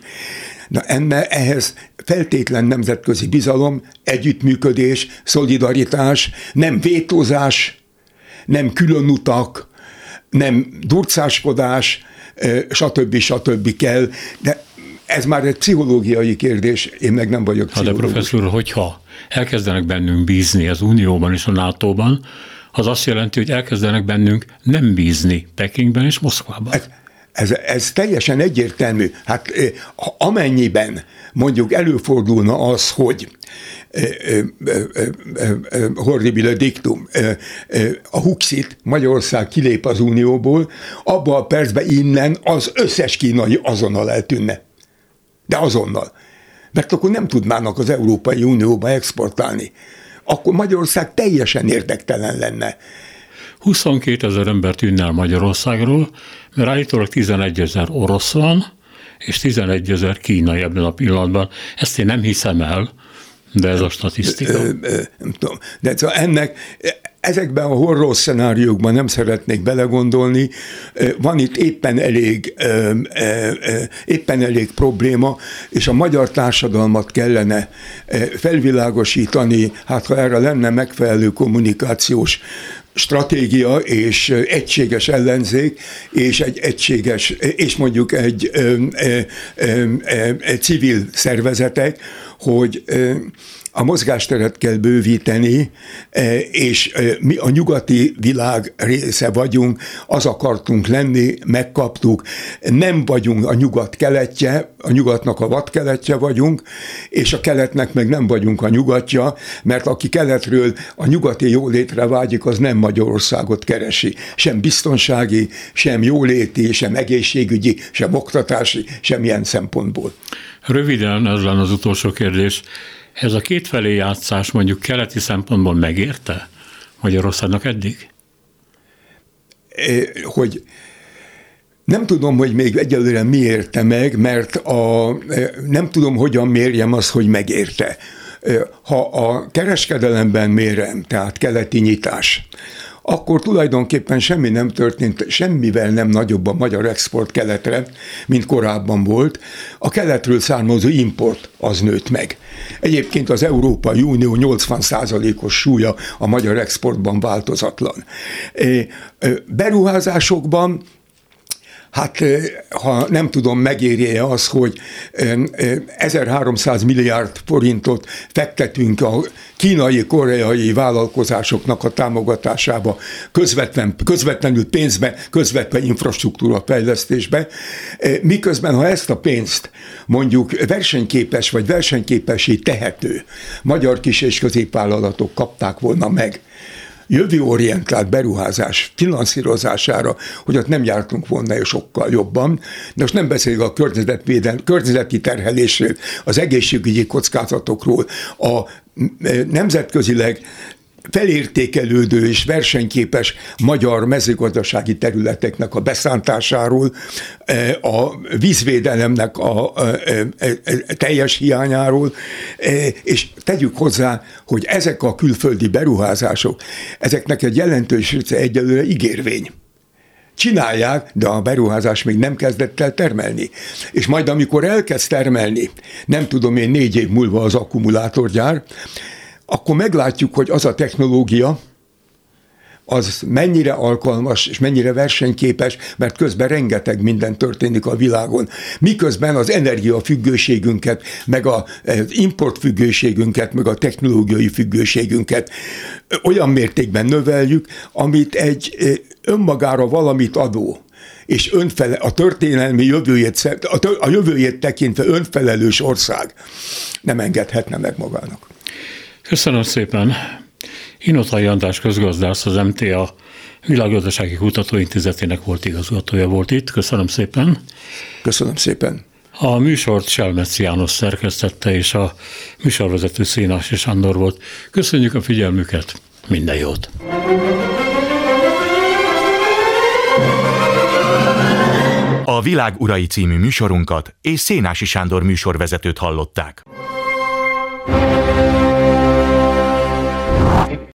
Na enne, ehhez feltétlen nemzetközi bizalom, együttműködés, szolidaritás, nem vétózás, nem különutak, nem durcáskodás, stb. Stb. Kell, de ez már egy pszichológiai kérdés, én meg nem vagyok pszichológus. De professzor, hogyha elkezdenek bennünk bízni az Unióban és a nátóban, az azt jelenti, hogy elkezdenek bennünk nem bízni Pekingben és Moszkvában. Ez, ez, ez teljesen egyértelmű. Hát amennyiben mondjuk előfordulna az, hogy horribile dictum, a Huxit, Magyarország kilép az Unióból, abban a percben innen az összes kínai azonnal eltűnne. De azonnal. mert akkor nem tudnának az Európai Unióba exportálni. Akkor Magyarország teljesen érdektelen lenne. huszonkétezer ember tűnne el Magyarországról, mert állítólag tizenegyezer orosz van, és tizenegyezer kínai ebben a pillanatban. Ezt én nem hiszem el, de ez a statisztika. Nem tudom. De ennek, ezekben a horror szenáriókban nem szeretnék belegondolni. Van itt éppen elég, éppen elég probléma, és a magyar társadalmat kellene felvilágosítani, hát ha erre lenne megfelelő kommunikációs stratégia és egységes ellenzék, és egy egységes, és mondjuk egy ö, ö, ö, ö, civil szervezetek, hogy ö, a mozgásteret kell bővíteni, és mi a nyugati világ része vagyunk, az akartunk lenni, megkaptuk, nem vagyunk a nyugat keletje, a nyugatnak a vadkeletje vagyunk, és a keletnek meg nem vagyunk a nyugatja, mert aki keletről a nyugati jólétre vágyik, az nem Magyarországot keresi. Sem biztonsági, sem jóléti, sem egészségügyi, sem oktatási, semmilyen szempontból. Röviden, ez lenne az utolsó kérdés. Ez a kétfelé játszás mondjuk keleti szempontból megérte Magyarországnak eddig? Hogy nem tudom, hogy még egyelőre mi érte meg, mert a, nem tudom, hogyan mérjem azt, hogy megérte. Ha a kereskedelemben mérem, tehát keleti nyitás, akkor tulajdonképpen semmi nem történt, semmivel nem nagyobb a magyar export keletre, mint korábban volt. A keletről származó import az nőtt meg. Egyébként az Európai Unió nyolcvan százalékos súlya a magyar exportban változatlan. Beruházásokban, hát ha nem tudom, megérje az, hogy ezerháromszáz milliárd forintot fektetünk a kínai-koreai vállalkozásoknak a támogatásába, közvetlen, közvetlenül pénzbe, közvetlen infrastruktúra fejlesztésbe, miközben ha ezt a pénzt mondjuk versenyképes vagy versenyképessé tehető magyar kis- és középvállalatok kapták volna meg, jövőorientált beruházás finanszírozására, hogy ott nem jártunk volna sokkal jobban. De most nem beszéljük a környezeti terhelésről, az egészségügyi kockázatokról, a nemzetközileg felértékelődő és versenyképes magyar mezőgazdasági területeknek a beszántásáról, a vízvédelemnek a teljes hiányáról, és tegyük hozzá, hogy ezek a külföldi beruházások, ezeknek egy jelentős része egyelőre ígérvény. Csinálják, de a beruházás még nem kezdett el termelni. És majd amikor elkezd termelni, nem tudom én, négy év múlva az akkumulátorgyár, akkor meglátjuk, hogy az a technológia, az mennyire alkalmas és mennyire versenyképes, mert közben rengeteg minden történik a világon. Miközben az energiafüggőségünket, meg az importfüggőségünket, meg a technológiai függőségünket olyan mértékben növeljük, amit egy önmagára valamit adó, és önfele, a történelmi jövőjét, a jövőjét tekintve önfelelős ország nem engedhetne meg magának. Köszönöm szépen. Inotai András közgazdász, az em té á Világgazdasági Kutatóintézetének volt igazgatója volt itt. Köszönöm szépen. Köszönöm szépen. A műsort Selmeczi János szerkesztette, és a műsorvezető Szénási Sándor volt. Köszönjük a figyelmüket, minden jót. A Világ urai című műsorunkat és Szénási Sándor műsorvezetőt hallották.